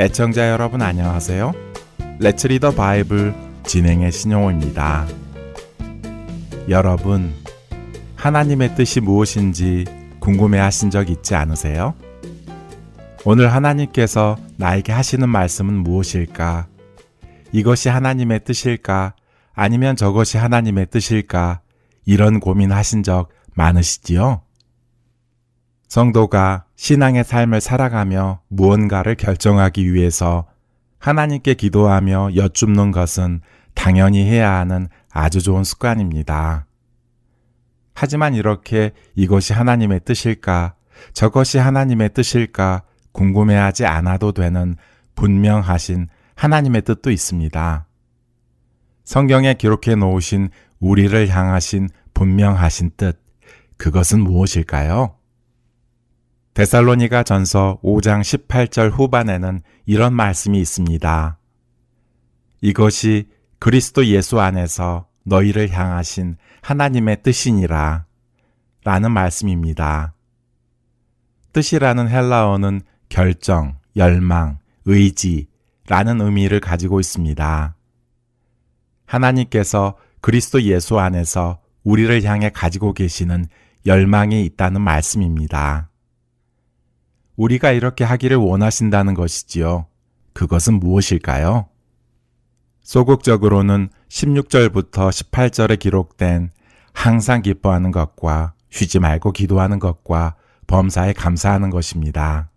애청자 여러분 안녕하세요. Let's Read the Bible 진행의 신용호입니다. 여러분, 하나님의 뜻이 무엇인지 궁금해하신 적 있지 않으세요? 오늘 하나님께서 나에게 하시는 말씀은 무엇일까? 이것이 하나님의 뜻일까? 아니면 저것이 하나님의 뜻일까? 이런 고민하신 적 많으시지요? 성도가 신앙의 삶을 살아가며 무언가를 결정하기 위해서 하나님께 기도하며 여쭙는 것은 당연히 해야 하는 아주 좋은 습관입니다. 하지만 이렇게 이것이 하나님의 뜻일까, 저것이 하나님의 뜻일까 궁금해하지 않아도 되는 분명하신 하나님의 뜻도 있습니다. 성경에 기록해 놓으신 우리를 향하신 분명하신 뜻, 그것은 무엇일까요? 데살로니가 전서 5장 18절 후반에는 이런 말씀이 있습니다. 이것이 그리스도 예수 안에서 너희를 향하신 하나님의 뜻이니라 라는 말씀입니다. 뜻이라는 헬라어는 결정, 열망, 의지라는 의미를 가지고 있습니다. 하나님께서 그리스도 예수 안에서 우리를 향해 가지고 계시는 열망이 있다는 말씀입니다. 우리가 이렇게 하기를 원하신다는 것이지요. 그것은 무엇일까요? 소극적으로는 16절부터 18절에 기록된 항상 기뻐하는 것과 쉬지 말고 기도하는 것과 범사에 감사하는 것입니다.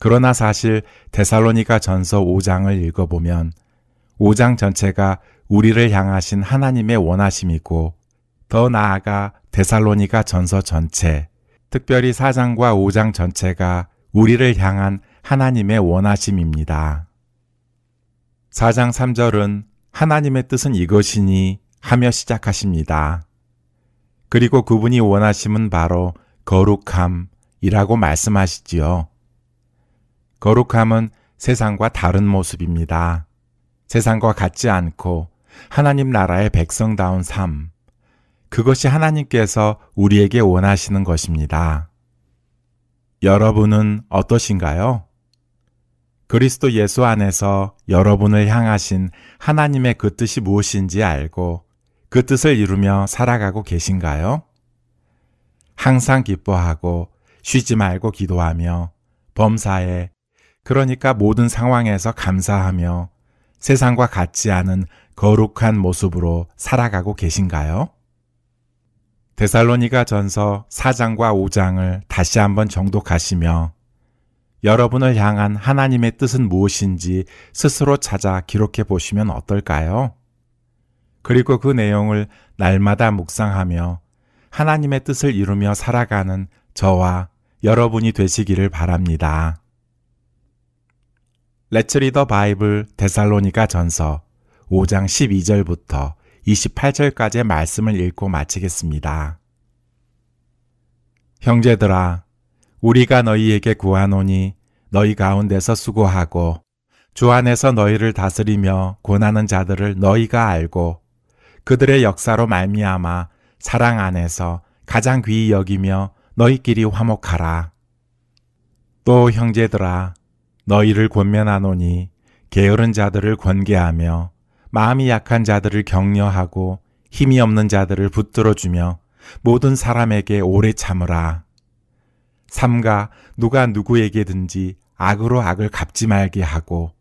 그러나 사실 데살로니가 전서 5장을 읽어보면 5장 전체가 우리를 향하신 하나님의 원하심이고, 더 나아가 데살로니가 전서 전체, 특별히 4장과 5장 전체가 우리를 향한 하나님의 원하심입니다. 4장 3절은 하나님의 뜻은 이것이니 하며 시작하십니다. 그리고 그분이 원하심은 바로 거룩함이라고 말씀하시지요. 거룩함은 세상과 다른 모습입니다. 세상과 같지 않고 하나님 나라의 백성다운 삶, 그것이 하나님께서 우리에게 원하시는 것입니다. 여러분은 어떠신가요? 그리스도 예수 안에서 여러분을 향하신 하나님의 그 뜻이 무엇인지 알고 그 뜻을 이루며 살아가고 계신가요? 항상 기뻐하고 쉬지 말고 기도하며 범사에, 그러니까 모든 상황에서 감사하며 세상과 같지 않은 거룩한 모습으로 살아가고 계신가요? 데살로니가 전서 4장과 5장을 다시 한번 정독하시며 여러분을 향한 하나님의 뜻은 무엇인지 스스로 찾아 기록해 보시면 어떨까요? 그리고 그 내용을 날마다 묵상하며 하나님의 뜻을 이루며 살아가는 저와 여러분이 되시기를 바랍니다. Let's Read the Bible 데살로니가 전서 5장 12절부터 28절까지의 말씀을 읽고 마치겠습니다. 형제들아, 우리가 너희에게 구하노니 너희 가운데서 수고하고 주 안에서 너희를 다스리며 권하는 자들을 너희가 알고 그들의 역사로 말미암아 사랑 안에서 가장 귀히 여기며 너희끼리 화목하라. 또 형제들아, 너희를 권면하노니 게으른 자들을 권계하며 마음이 약한 자들을 격려하고 힘이 없는 자들을 붙들어주며 모든 사람에게 오래 참으라. 삼가 누가 누구에게든지 악으로 악을 갚지 말게 하고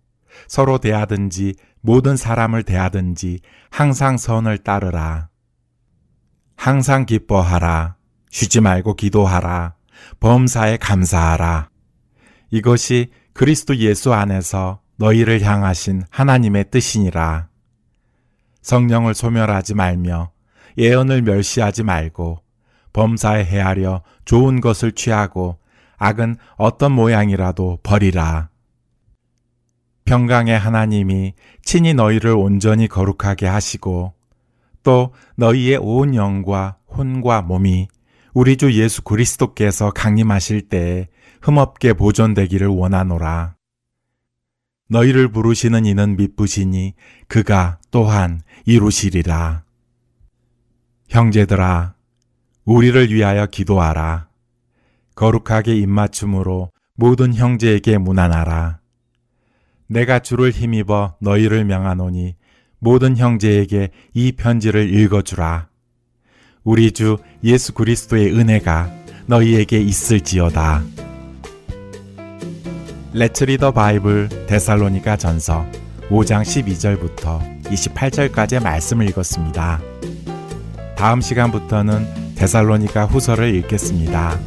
서로 대하든지 모든 사람을 대하든지 항상 선을 따르라. 항상 기뻐하라. 쉬지 말고 기도하라. 범사에 감사하라. 이것이 그리스도 예수 안에서 너희를 향하신 하나님의 뜻이니라. 성령을 소멸하지 말며 예언을 멸시하지 말고 범사에 헤아려 좋은 것을 취하고 악은 어떤 모양이라도 버리라. 평강의 하나님이 친히 너희를 온전히 거룩하게 하시고 또 너희의 온 영과 혼과 몸이 우리 주 예수 그리스도께서 강림하실 때에 흠없게 보존되기를 원하노라. 너희를 부르시는 이는 미쁘시니 그가 또한 이루시리라. 형제들아, 우리를 위하여 기도하라. 거룩하게 입맞춤으로 모든 형제에게 문안하라. 내가 주를 힘입어 너희를 명하노니 모든 형제에게 이 편지를 읽어주라. 우리 주 예수 그리스도의 은혜가 너희에게 있을지어다. Let's Read the Bible 데살로니가 전서 5장 12절부터 28절까지의 말씀을 읽었습니다. 다음 시간부터는 데살로니가 후서를 읽겠습니다.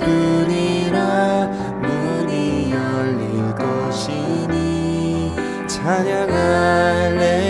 부르리라 문이 열릴 것이니 찬양할래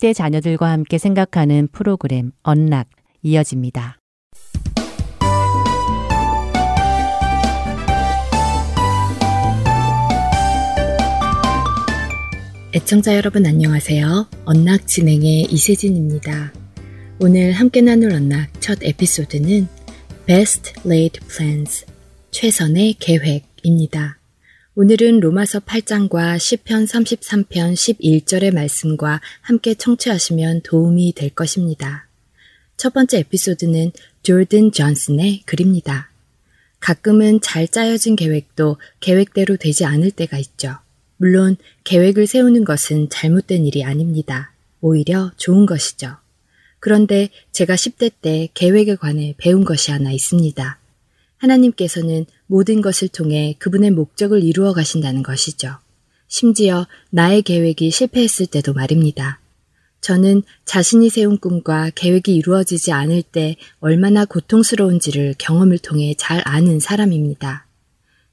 대 자녀들과 함께 생각하는 프로그램 언락 이어집니다. 애청자 여러분 안녕하세요. 언락 진행의 이세진입니다. 오늘 함께 나눌 언락 첫 에피소드는 Best Laid Plans, 최선의 계획입니다. 오늘은 로마서 8장과 시편 33편 11절의 말씀과 함께 청취하시면 도움이 될 것입니다. 첫 번째 에피소드는 조든 존슨의 글입니다. 가끔은 잘 짜여진 계획도 계획대로 되지 않을 때가 있죠. 물론 계획을 세우는 것은 잘못된 일이 아닙니다. 오히려 좋은 것이죠. 그런데 제가 10대 때 계획에 관해 배운 것이 하나 있습니다. 하나님께서는 모든 것을 통해 그분의 목적을 이루어 가신다는 것이죠. 심지어 나의 계획이 실패했을 때도 말입니다. 저는 자신이 세운 꿈과 계획이 이루어지지 않을 때 얼마나 고통스러운지를 경험을 통해 잘 아는 사람입니다.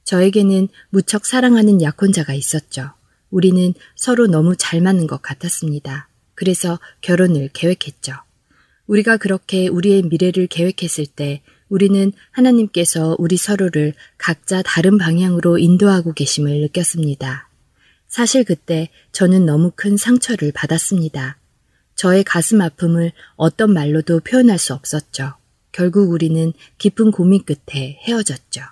저에게는 무척 사랑하는 약혼자가 있었죠. 우리는 서로 너무 잘 맞는 것 같았습니다. 그래서 결혼을 계획했죠. 우리가 그렇게 우리의 미래를 계획했을 때 우리는 하나님께서 우리 서로를 각자 다른 방향으로 인도하고 계심을 느꼈습니다. 사실 그때 저는 너무 큰 상처를 받았습니다. 저의 가슴 아픔을 어떤 말로도 표현할 수 없었죠. 결국 우리는 깊은 고민 끝에 헤어졌죠.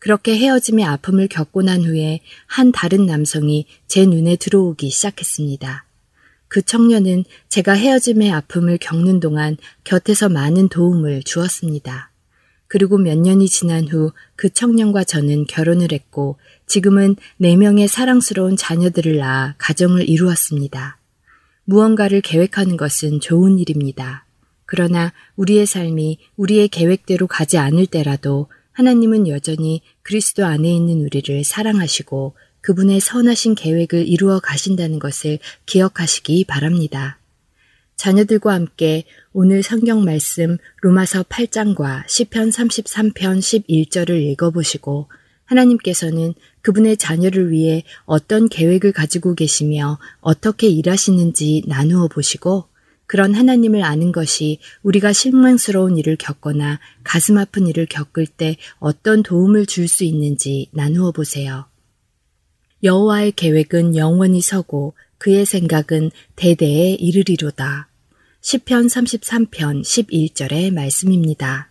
그렇게 헤어짐의 아픔을 겪고 난 후에 한 다른 남성이 제 눈에 들어오기 시작했습니다. 그 청년은 제가 헤어짐의 아픔을 겪는 동안 곁에서 많은 도움을 주었습니다. 그리고 몇 년이 지난 후 그 청년과 저는 결혼을 했고 지금은 4명의 사랑스러운 자녀들을 낳아 가정을 이루었습니다. 무언가를 계획하는 것은 좋은 일입니다. 그러나 우리의 삶이 우리의 계획대로 가지 않을 때라도 하나님은 여전히 그리스도 안에 있는 우리를 사랑하시고 그분의 선하신 계획을 이루어 가신다는 것을 기억하시기 바랍니다. 자녀들과 함께 오늘 성경 말씀 로마서 8장과 시편 33편 11절을 읽어보시고 하나님께서는 그분의 자녀를 위해 어떤 계획을 가지고 계시며 어떻게 일하시는지 나누어 보시고 그런 하나님을 아는 것이 우리가 실망스러운 일을 겪거나 가슴 아픈 일을 겪을 때 어떤 도움을 줄 수 있는지 나누어 보세요. 여호와의 계획은 영원히 서고 그의 생각은 대대에 이르리로다. 시편 33편 11절의 말씀입니다.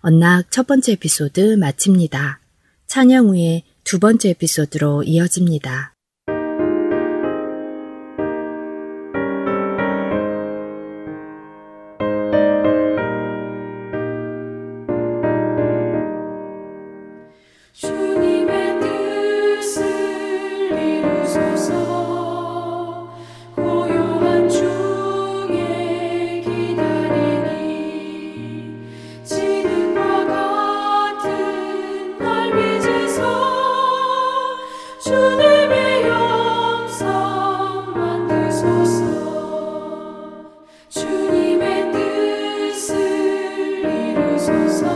언락 첫 번째 에피소드 마칩니다. 찬양 후에 두 번째 에피소드로 이어집니다. 주님의 뜻을 이루소서. 고요한 중에 기다리니 지금과 같은 날 빚으소. 주님의 영상 만드소서. 주님의 뜻을 이루소서.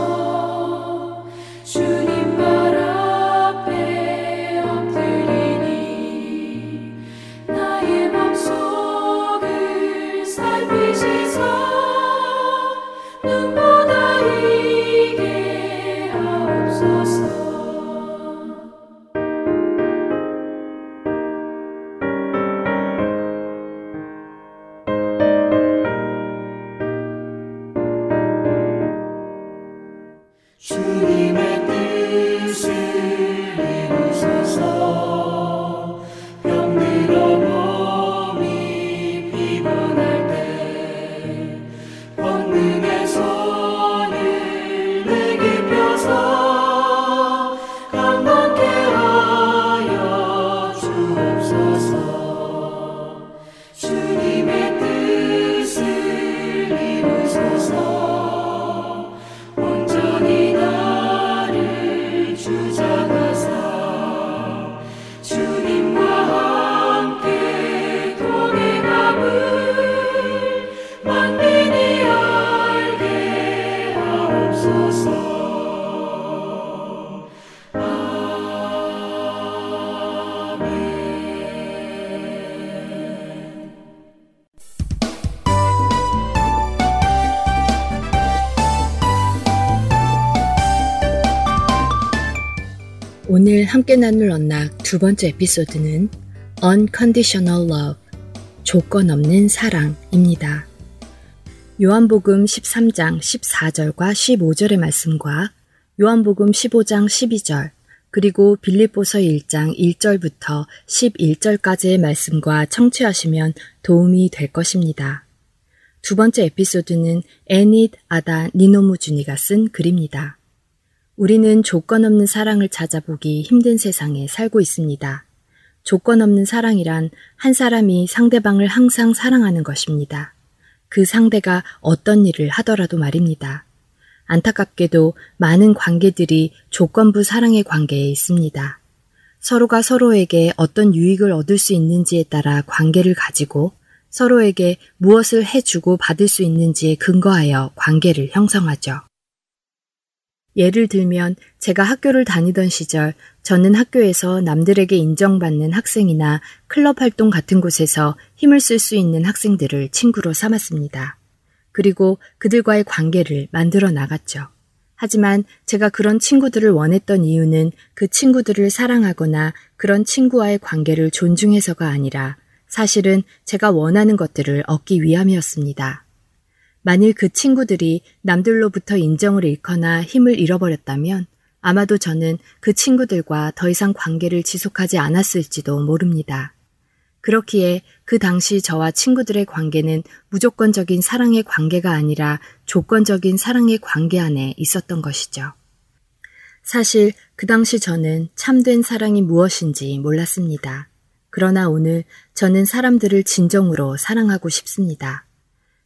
오늘 함께 나눌 언락 두 번째 에피소드는 Unconditional Love, 조건 없는 사랑입니다. 요한복음 13장 14절과 15절의 말씀과 요한복음 15장 12절, 그리고 빌립보서 1장 1절부터 11절까지의 말씀과 청취하시면 도움이 될 것입니다. 두 번째 에피소드는 애닛 아다 니노무 주니가 쓴 글입니다. 우리는 조건 없는 사랑을 찾아보기 힘든 세상에 살고 있습니다. 조건 없는 사랑이란 한 사람이 상대방을 항상 사랑하는 것입니다. 그 상대가 어떤 일을 하더라도 말입니다. 안타깝게도 많은 관계들이 조건부 사랑의 관계에 있습니다. 서로가 서로에게 어떤 유익을 얻을 수 있는지에 따라 관계를 가지고 서로에게 무엇을 해주고 받을 수 있는지에 근거하여 관계를 형성하죠. 예를 들면 제가 학교를 다니던 시절 저는 학교에서 남들에게 인정받는 학생이나 클럽 활동 같은 곳에서 힘을 쓸 수 있는 학생들을 친구로 삼았습니다. 그리고 그들과의 관계를 만들어 나갔죠. 하지만 제가 그런 친구들을 원했던 이유는 그 친구들을 사랑하거나 그런 친구와의 관계를 존중해서가 아니라 사실은 제가 원하는 것들을 얻기 위함이었습니다. 만일 그 친구들이 남들로부터 인정을 잃거나 힘을 잃어버렸다면 아마도 저는 그 친구들과 더 이상 관계를 지속하지 않았을지도 모릅니다. 그렇기에 그 당시 저와 친구들의 관계는 무조건적인 사랑의 관계가 아니라 조건적인 사랑의 관계 안에 있었던 것이죠. 사실 그 당시 저는 참된 사랑이 무엇인지 몰랐습니다. 그러나 오늘 저는 사람들을 진정으로 사랑하고 싶습니다.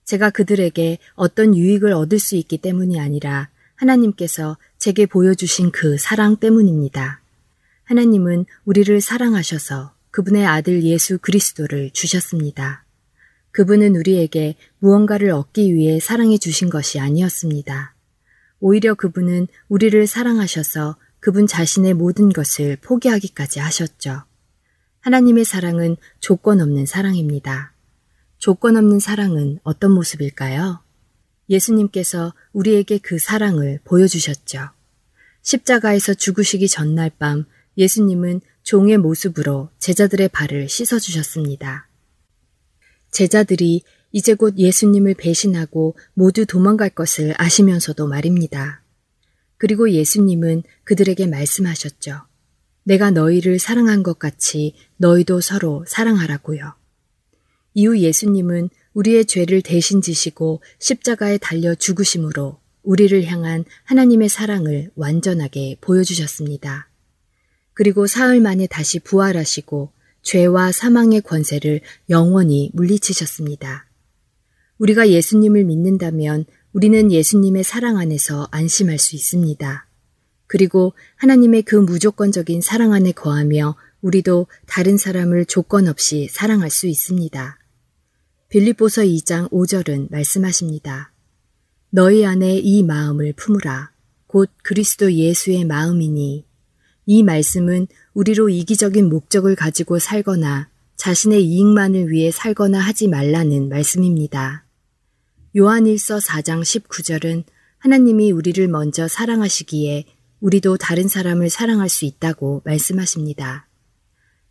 제가 그들에게 어떤 유익을 얻을 수 있기 때문이 아니라 하나님께서 제게 보여주신 그 사랑 때문입니다. 하나님은 우리를 사랑하셔서 그분의 아들 예수 그리스도를 주셨습니다. 그분은 우리에게 무언가를 얻기 위해 사랑해 주신 것이 아니었습니다. 오히려 그분은 우리를 사랑하셔서 그분 자신의 모든 것을 포기하기까지 하셨죠. 하나님의 사랑은 조건 없는 사랑입니다. 조건 없는 사랑은 어떤 모습일까요? 예수님께서 우리에게 그 사랑을 보여주셨죠. 십자가에서 죽으시기 전날 밤 예수님은 종의 모습으로 제자들의 발을 씻어주셨습니다. 제자들이 이제 곧 예수님을 배신하고 모두 도망갈 것을 아시면서도 말입니다. 그리고 예수님은 그들에게 말씀하셨죠. 내가 너희를 사랑한 것 같이 너희도 서로 사랑하라고요. 이후 예수님은 우리의 죄를 대신 지시고 십자가에 달려 죽으심으로 우리를 향한 하나님의 사랑을 완전하게 보여주셨습니다. 그리고 사흘 만에 다시 부활하시고 죄와 사망의 권세를 영원히 물리치셨습니다. 우리가 예수님을 믿는다면 우리는 예수님의 사랑 안에서 안심할 수 있습니다. 그리고 하나님의 그 무조건적인 사랑 안에 거하며 우리도 다른 사람을 조건 없이 사랑할 수 있습니다. 빌립보서 2장 5절은 말씀하십니다. 너희 안에 이 마음을 품으라. 곧 그리스도 예수의 마음이니. 이 말씀은 우리로 이기적인 목적을 가지고 살거나 자신의 이익만을 위해 살거나 하지 말라는 말씀입니다. 요한일서 4장 19절은 하나님이 우리를 먼저 사랑하시기에 우리도 다른 사람을 사랑할 수 있다고 말씀하십니다.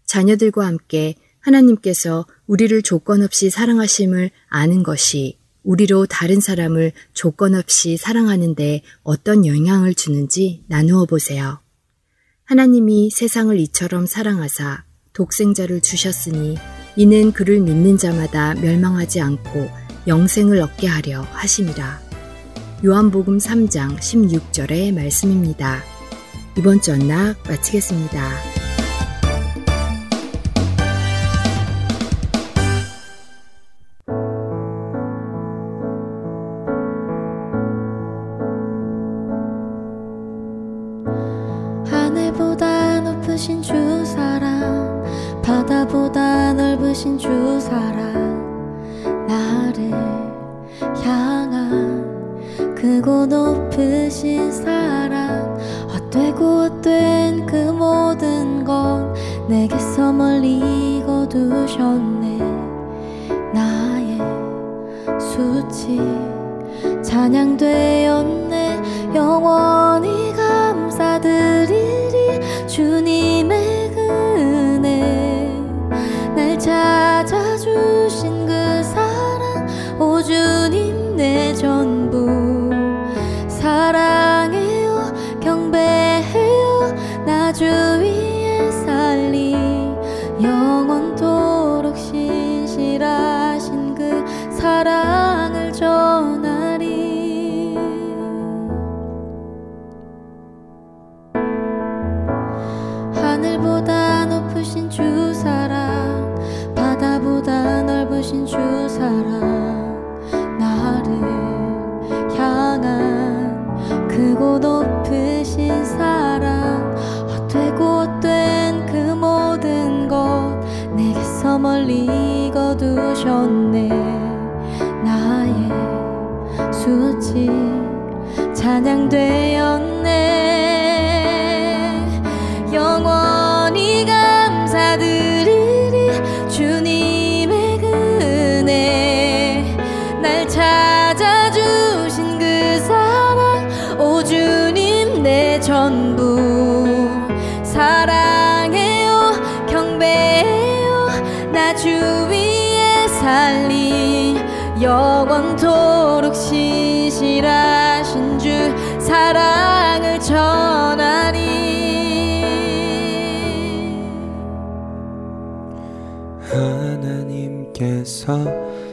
자녀들과 함께 하나님께서 우리를 조건 없이 사랑하심을 아는 것이 우리로 다른 사람을 조건 없이 사랑하는 데 어떤 영향을 주는지 나누어 보세요. 하나님이 세상을 이처럼 사랑하사 독생자를 주셨으니 이는 그를 믿는 자마다 멸망하지 않고 영생을 얻게 하려 하심이라. 요한복음 3장 16절의 말씀입니다. 이번 주 언락 마치겠습니다.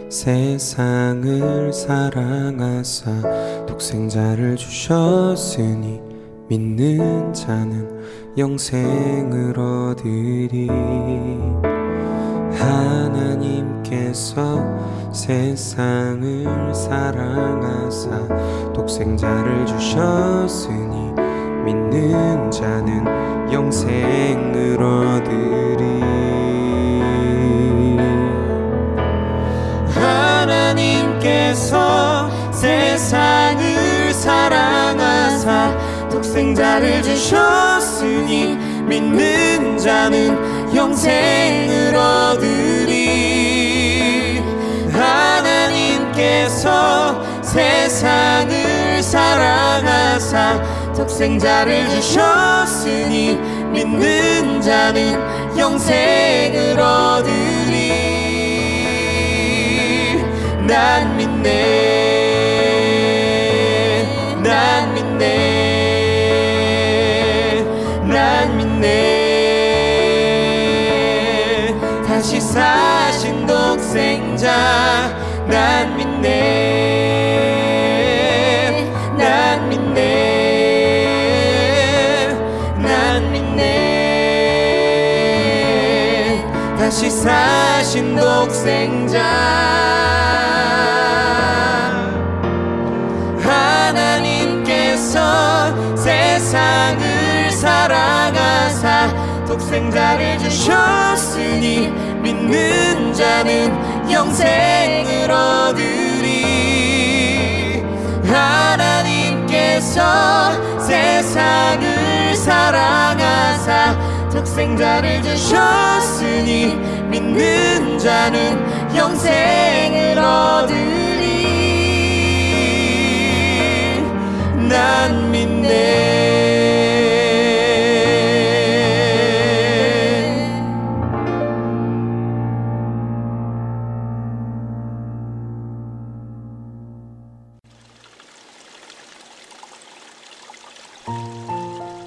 세상을 사랑하사 독생자를 주셨으니 믿는 자는 영생을 얻으리. 하나님께서 세상을 사랑하사 독생자를 주셨으니 믿는 자는 영생을 얻으리. 하나님께서 세상을 사랑하사 독생자를 주셨으니 믿는 자는 영생을 얻으리. 하나님께서 세상을 사랑하사 독생자를 주셨으니 믿는 자는 영생을 얻으리. 난 믿네, 난 믿네, 난 믿네. 다시 사신 독생자, 난 믿네, 난 믿네. 안 믿네 다시 사신 독생자 하나님께서 세상을 사랑하사 독생자를 주셨으니 믿는 자는 영생을 얻으리 하나님께서 세상을 사랑하사 독생자를 주셨으니 믿는 자는 영생을 얻으리 난 믿네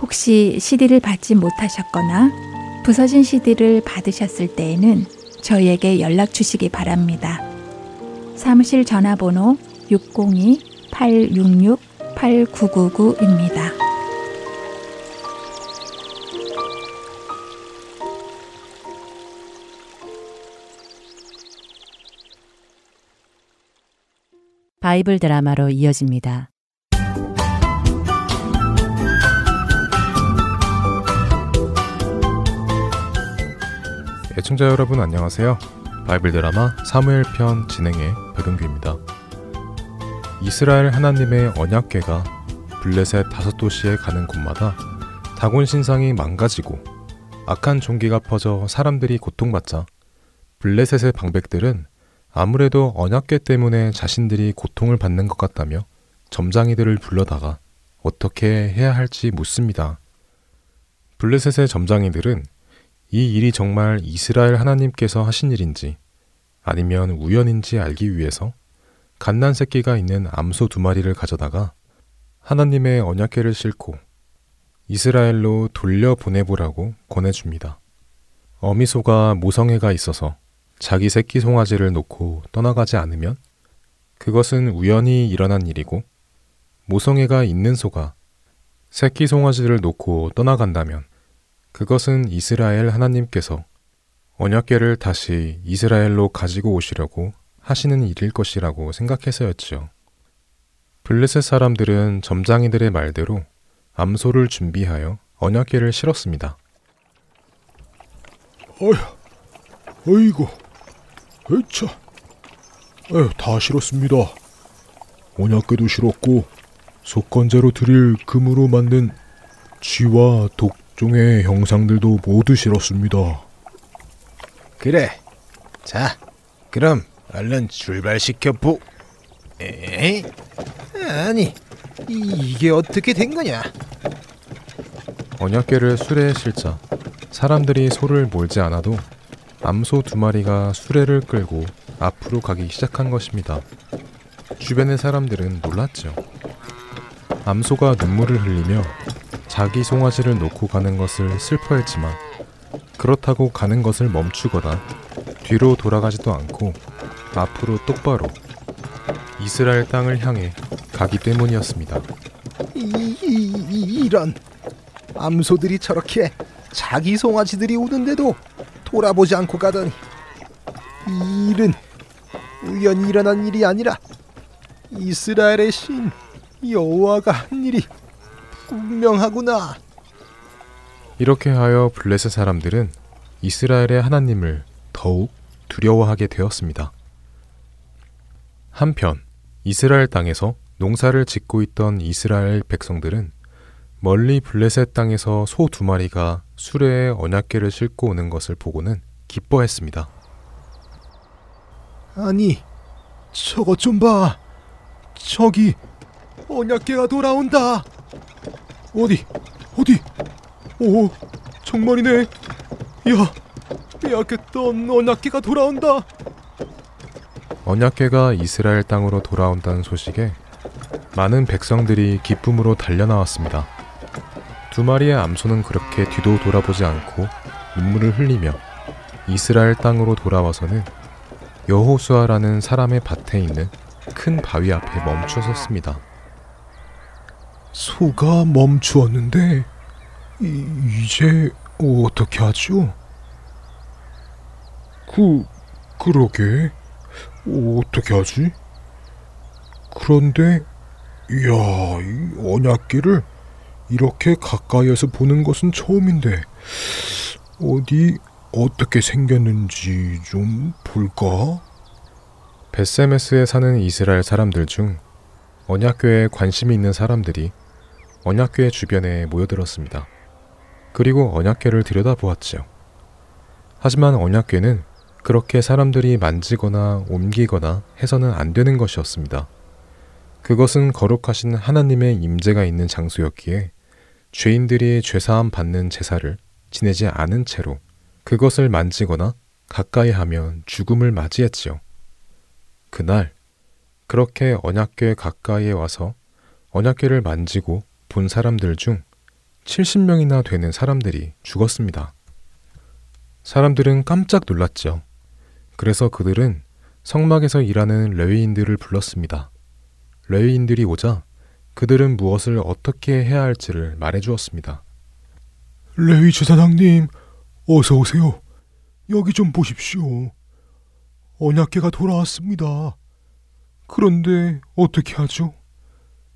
혹시 CD를 받지 못하셨거나 부서진 CD를 받으셨을 때에는 저희에게 연락 주시기 바랍니다. 사무실 전화번호 602-866-8999입니다. 바이블 드라마로 이어집니다. 애청자 여러분 안녕하세요. 바이블 드라마 사무엘 편 진행의 백은규입니다. 이스라엘 하나님의 언약궤가 블레셋 5도시에 가는 곳마다 다곤 신상이 망가지고 악한 종기가 퍼져 사람들이 고통받자 블레셋의 방백들은 아무래도 언약궤 때문에 자신들이 고통을 받는 것 같다며 점장이들을 불러다가 어떻게 해야 할지 묻습니다. 블레셋의 점장이들은 이 일이 정말 이스라엘 하나님께서 하신 일인지 아니면 우연인지 알기 위해서 갓난 새끼가 있는 암소 2마리를 가져다가 하나님의 언약궤를 싣고 이스라엘로 돌려보내보라고 권해줍니다. 어미소가 모성애가 있어서 자기 새끼 송아지를 놓고 떠나가지 않으면 그것은 우연히 일어난 일이고 모성애가 있는 소가 새끼 송아지를 놓고 떠나간다면 그것은 이스라엘 하나님께서 언약궤를 다시 이스라엘로 가지고 오시려고 하시는 일일 것이라고 생각해서였지요. 블레셋 사람들은 점장이들의 말대로 암소를 준비하여 언약궤를 실었습니다. 어이구, 에이차, 다 실었습니다. 언약궤도 실었고 속건제로 드릴 금으로 만든 쥐와 독 종의 형상들도 모두 실었습니다. 그래, 자, 그럼 얼른 출발시켜보... 아니, 이게 어떻게 된 거냐? 언약궤를 수레에 실자 사람들이 소를 몰지 않아도 암소 2마리가 수레를 끌고 앞으로 가기 시작한 것입니다. 주변의 사람들은 놀랐죠. 암소가 눈물을 흘리며 자기 송아지를 놓고 가는 것을 슬퍼했지만 그렇다고 가는 것을 멈추거나 뒤로 돌아가지도 않고 앞으로 똑바로 이스라엘 땅을 향해 가기 때문이었습니다. 이런 암소들이 저렇게 자기 송아지들이 우는데도 돌아보지 않고 가다니 이 일은 우연히 일어난 일이 아니라 이스라엘의 신 여호와가 한 일이 분명하구나. 이렇게 하여 블레셋 사람들은 이스라엘의 하나님을 더욱 두려워하게 되었습니다. 한편 이스라엘 땅에서 농사를 짓고 있던 이스라엘 백성들은 멀리 블레셋 땅에서 소 2마리가 수레에 언약궤를 싣고 오는 것을 보고는 기뻐했습니다. 아니, 저것 좀 봐. 저기 언약궤가 돌아온다. 어디? 오, 정말이네. 이야, 빼앗겼던 언약궤가 돌아온다. 언약궤가 이스라엘 땅으로 돌아온다는 소식에 많은 백성들이 기쁨으로 달려나왔습니다. 두 마리의 암소는 그렇게 뒤도 돌아보지 않고 눈물을 흘리며 이스라엘 땅으로 돌아와서는 여호수아라는 사람의 밭에 있는 큰 바위 앞에 멈춰 섰습니다. 소가 멈추었는데 이제 어떻게 하죠? 그러게 어떻게 하지? 그런데 이야, 이 언약궤를 이렇게 가까이에서 보는 것은 처음인데 어디 어떻게 생겼는지 좀 볼까? 벳세메스에 사는 이스라엘 사람들 중 언약궤에 관심이 있는 사람들이 언약궤 주변에 모여들었습니다. 그리고 언약궤를 들여다보았지요. 하지만 언약궤는 그렇게 사람들이 만지거나 옮기거나 해서는 안 되는 것이었습니다. 그것은 거룩하신 하나님의 임재가 있는 장소였기에 죄인들이 죄사함 받는 제사를 지내지 않은 채로 그것을 만지거나 가까이 하면 죽음을 맞이했지요. 그날 그렇게 언약궤 가까이에 와서 언약궤를 만지고 본 사람들 중 70명이나 되는 사람들이 죽었습니다. 사람들은 깜짝 놀랐죠. 그래서 그들은 성막에서 일하는 레위인들을 불렀습니다. 레위인들이 오자 그들은 무엇을 어떻게 해야 할지를 말해주었습니다. 레위 제사장님, 어서 오세요. 여기 좀 보십시오. 언약궤가 돌아왔습니다. 그런데 어떻게 하죠?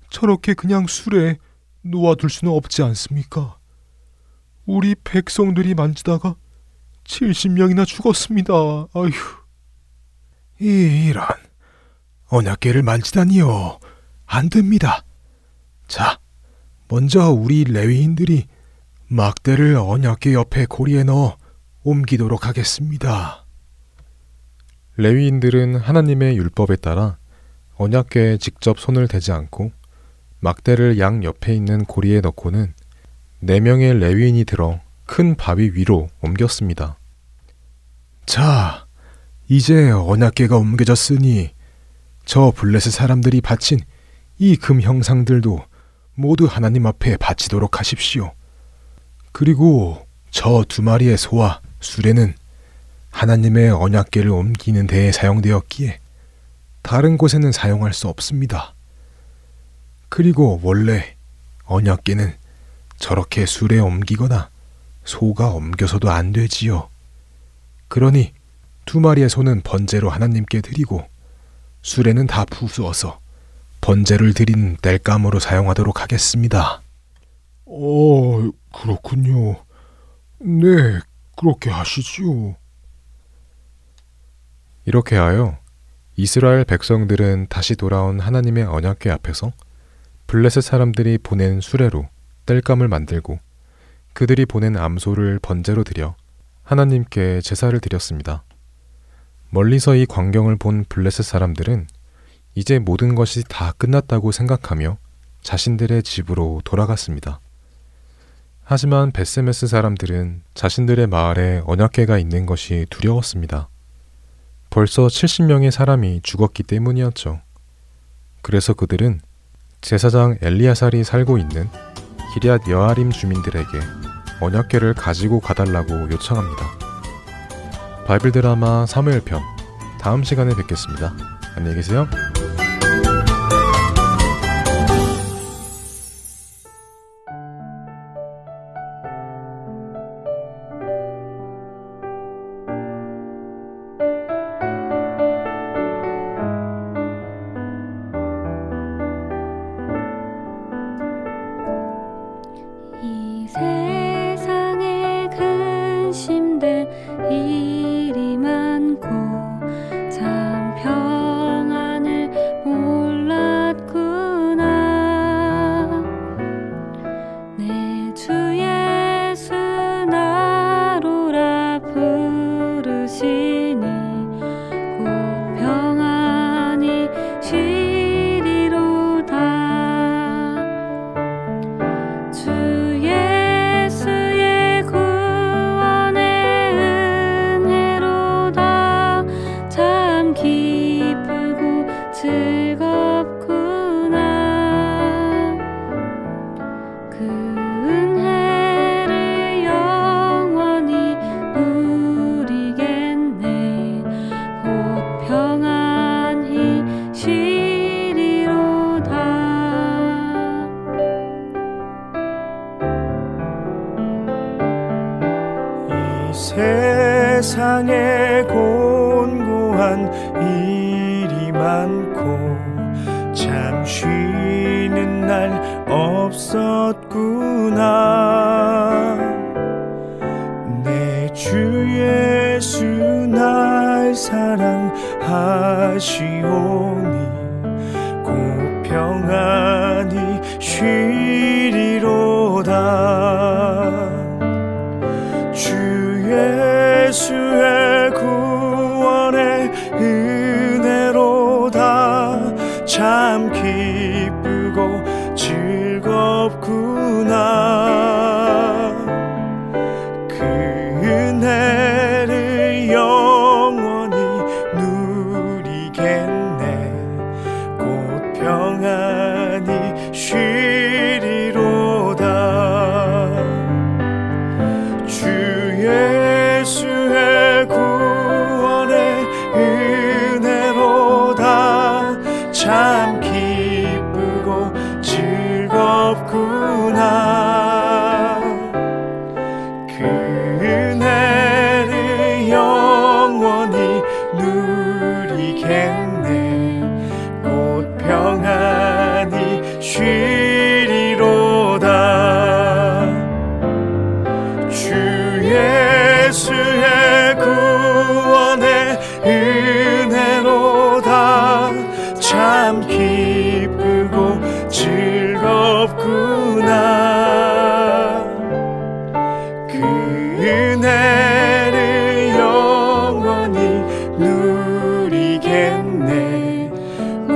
저렇게 그냥 술에 놓아둘 수는 없지 않습니까? 우리 백성들이 만지다가 70명이나 죽었습니다. 아휴, 이란, 언약궤를 만지다니요. 안 됩니다. 자, 먼저 우리 레위인들이 막대를 언약궤 옆에 고리에 넣어 옮기도록 하겠습니다. 레위인들은 하나님의 율법에 따라 언약궤에 직접 손을 대지 않고 막대를 양 옆에 있는 고리에 넣고는 4명의 레위인이 들어 큰 바위 위로 옮겼습니다. 자, 이제 언약궤가 옮겨졌으니 저 블레셋 사람들이 바친 이 금 형상들도 모두 하나님 앞에 바치도록 하십시오. 그리고 저 2마리의 소와 수레는 하나님의 언약궤를 옮기는 데에 사용되었기에 다른 곳에는 사용할 수 없습니다. 그리고 원래 언약궤는 저렇게 수레에 옮기거나 소가 옮겨서도 안 되지요. 그러니 2마리의 소는 번제로 하나님께 드리고 수레는 다 부수어서 번제를 드린 땔감으로 사용하도록 하겠습니다. 그렇군요. 네, 그렇게 하시지요. 이렇게 하여 이스라엘 백성들은 다시 돌아온 하나님의 언약궤 앞에서 블레셋 사람들이 보낸 수레로 땔감을 만들고 그들이 보낸 암소를 번제로 드려 하나님께 제사를 드렸습니다. 멀리서 이 광경을 본 블레셋 사람들은 이제 모든 것이 다 끝났다고 생각하며 자신들의 집으로 돌아갔습니다. 하지만 벳세메스 사람들은 자신들의 마을에 언약궤가 있는 것이 두려웠습니다. 벌써 70명의 사람이 죽었기 때문이었죠. 그래서 그들은 제사장 엘리아살이 살고 있는 히리앗 여아림 주민들에게 언약궤를 가지고 가달라고 요청합니다. 바이블 드라마 사무엘편, 다음 시간에 뵙겠습니다. 안녕히 계세요. 일이 많고 참 평안을 이 세상에 곤고한 일이 많고 참 쉬는 날 없었구나. 내 주 예수 날 사랑하시오니 곧 평안히 쉬리로다. 주 예수의 구원의 은혜로 다 참 기쁘고 즐겁구나. 그 은혜를 영원히 누리겠네 곧 평안히 쉬리로다. 주 예수의 구원의 은혜로 다 참 기쁘고 즐겁구나. 그 은혜를 영원히 누리겠네 곧 평안히 쉬리로다. 주 예수의 구원의 은혜로 다 참 기쁘고 즐겁구나. 그 은혜를 영원히 누리겠네 곧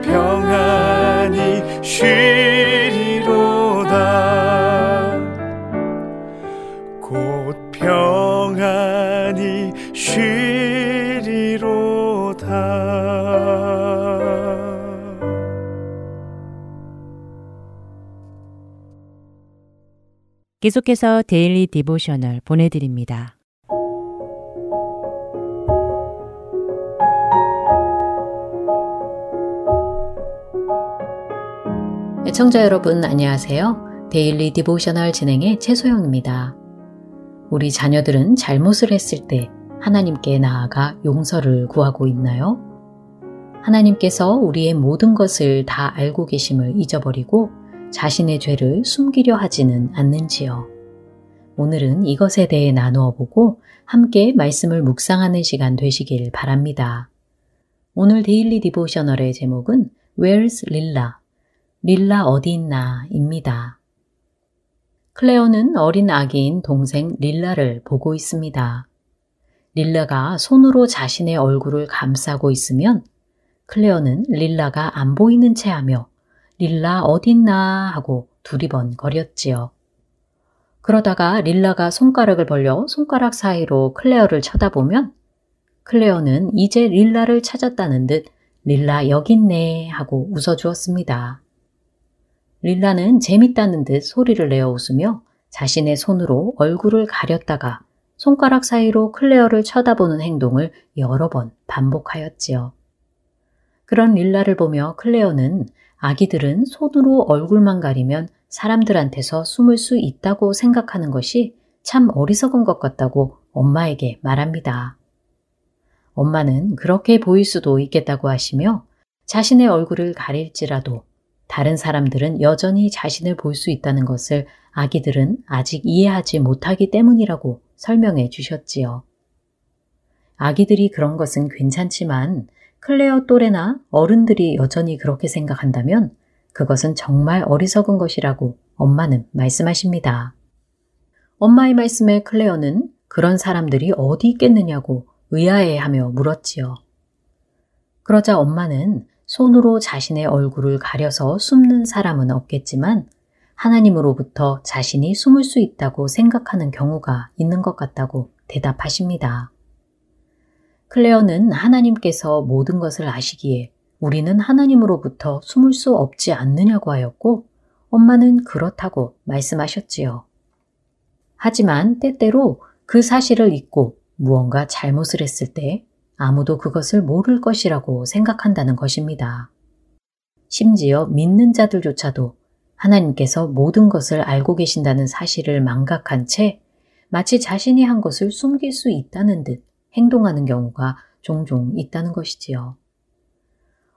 평안히 쉬리로다. 곧 평안히 쉬리로다. 계속해서 데일리 디보셔널 보내드립니다. 애청자 여러분 안녕하세요. 데일리 디보셔널 진행의 최소영입니다. 우리 자녀들은 잘못을 했을 때 하나님께 나아가 용서를 구하고 있나요? 하나님께서 우리의 모든 것을 다 알고 계심을 잊어버리고 자신의 죄를 숨기려 하지는 않는지요? 오늘은 이것에 대해 나누어 보고 함께 말씀을 묵상하는 시간 되시길 바랍니다. 오늘 데일리 디보셔널의 제목은 Where's Lilla? 릴라 어디 있나? 입니다. 클레어는 어린 아기인 동생 릴라를 보고 있습니다. 릴라가 손으로 자신의 얼굴을 감싸고 있으면 클레어는 릴라가 안 보이는 채 하며 릴라 어딨나 하고 두리번거렸지요. 그러다가 릴라가 손가락을 벌려 손가락 사이로 클레어를 쳐다보면 클레어는 이제 릴라를 찾았다는 듯 릴라 여기 있네 하고 웃어주었습니다. 릴라는 재밌다는 듯 소리를 내어 웃으며 자신의 손으로 얼굴을 가렸다가 손가락 사이로 클레어를 쳐다보는 행동을 여러 번 반복하였지요. 그런 릴라를 보며 클레어는 아기들은 손으로 얼굴만 가리면 사람들한테서 숨을 수 있다고 생각하는 것이 참 어리석은 것 같다고 엄마에게 말합니다. 엄마는 그렇게 보일 수도 있겠다고 하시며 자신의 얼굴을 가릴지라도 다른 사람들은 여전히 자신을 볼 수 있다는 것을 아기들은 아직 이해하지 못하기 때문이라고 설명해 주셨지요. 아기들이 그런 것은 괜찮지만 클레어 또래나 어른들이 여전히 그렇게 생각한다면 그것은 정말 어리석은 것이라고 엄마는 말씀하십니다. 엄마의 말씀에 클레어는 그런 사람들이 어디 있겠느냐고 의아해하며 물었지요. 그러자 엄마는 손으로 자신의 얼굴을 가려서 숨는 사람은 없겠지만 하나님으로부터 자신이 숨을 수 있다고 생각하는 경우가 있는 것 같다고 대답하십니다. 클레어는 하나님께서 모든 것을 아시기에 우리는 하나님으로부터 숨을 수 없지 않느냐고 하였고 엄마는 그렇다고 말씀하셨지요. 하지만 때때로 그 사실을 잊고 무언가 잘못을 했을 때 아무도 그것을 모를 것이라고 생각한다는 것입니다. 심지어 믿는 자들조차도 하나님께서 모든 것을 알고 계신다는 사실을 망각한 채 마치 자신이 한 것을 숨길 수 있다는 듯 행동하는 경우가 종종 있다는 것이지요.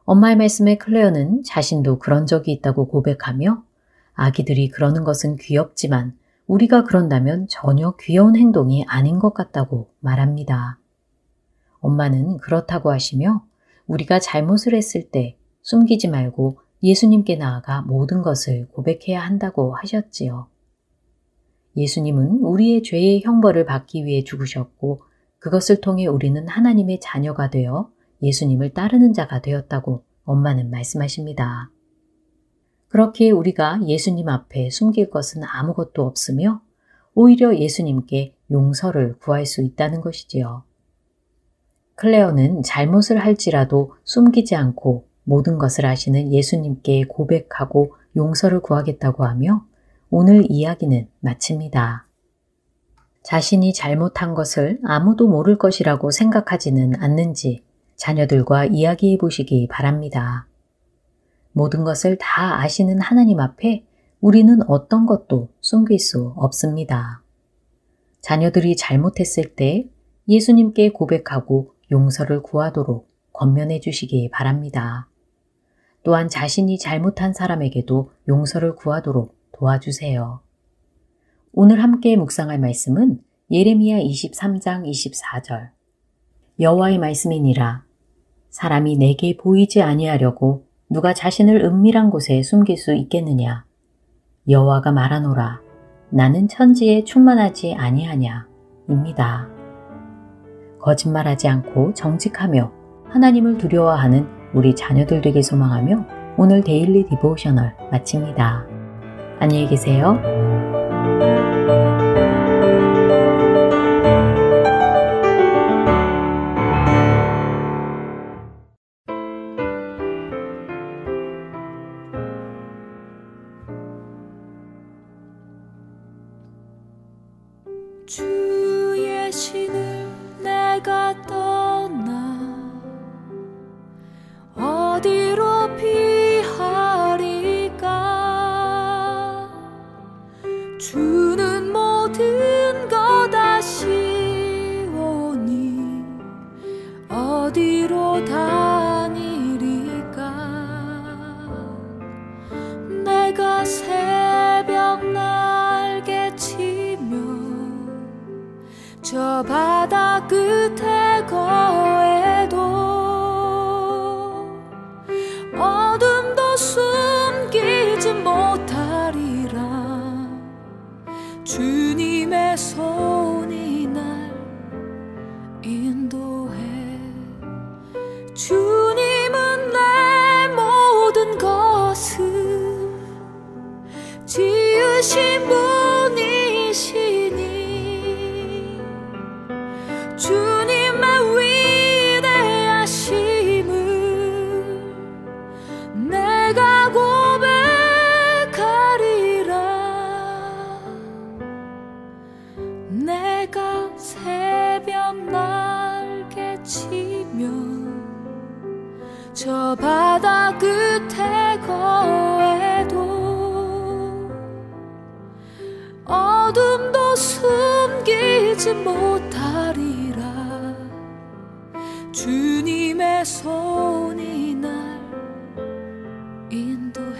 엄마의 말씀에 클레어는 자신도 그런 적이 있다고 고백하며 아기들이 그러는 것은 귀엽지만 우리가 그런다면 전혀 귀여운 행동이 아닌 것 같다고 말합니다. 엄마는 그렇다고 하시며 우리가 잘못을 했을 때 숨기지 말고 예수님께 나아가 모든 것을 고백해야 한다고 하셨지요. 예수님은 우리의 죄의 형벌을 받기 위해 죽으셨고 그것을 통해 우리는 하나님의 자녀가 되어 예수님을 따르는 자가 되었다고 엄마는 말씀하십니다. 그렇기에 우리가 예수님 앞에 숨길 것은 아무것도 없으며 오히려 예수님께 용서를 구할 수 있다는 것이지요. 클레어는 잘못을 할지라도 숨기지 않고 모든 것을 아시는 예수님께 고백하고 용서를 구하겠다고 하며 오늘 이야기는 마칩니다. 자신이 잘못한 것을 아무도 모를 것이라고 생각하지는 않는지 자녀들과 이야기해 보시기 바랍니다. 모든 것을 다 아시는 하나님 앞에 우리는 어떤 것도 숨길 수 없습니다. 자녀들이 잘못했을 때 예수님께 고백하고 용서를 구하도록 권면해 주시기 바랍니다. 또한 자신이 잘못한 사람에게도 용서를 구하도록 도와주세요. 오늘 함께 묵상할 말씀은 예레미야 23장 24절 여호와의 말씀이니라. 사람이 내게 보이지 아니하려고 누가 자신을 은밀한 곳에 숨길 수 있겠느냐. 여호와가 말하노라. 나는 천지에 충만하지 아니하냐 입니다. 거짓말하지 않고 정직하며 하나님을 두려워하는 우리 자녀들 되길 소망하며 오늘 데일리 디보셔널 마칩니다. 안녕히 계세요. 주의 신을 내가 떠나 어디로 피하리까. 주는 모든 것 아시오니 어디로 다니리까. 내가 새벽날 저 바다 끝에 거해도 어둠도 숨기지 못하리라. 주님의 손이 날 인도해. 주님은 내 모든 것을 지으신 분이시니 주님의 위대하심을 내가 고백하리라. 내가 새벽 날개 치면 저 바다 끝에 거해도 어둠도 숨기지 못하리. 주님의 손이 날 인도해.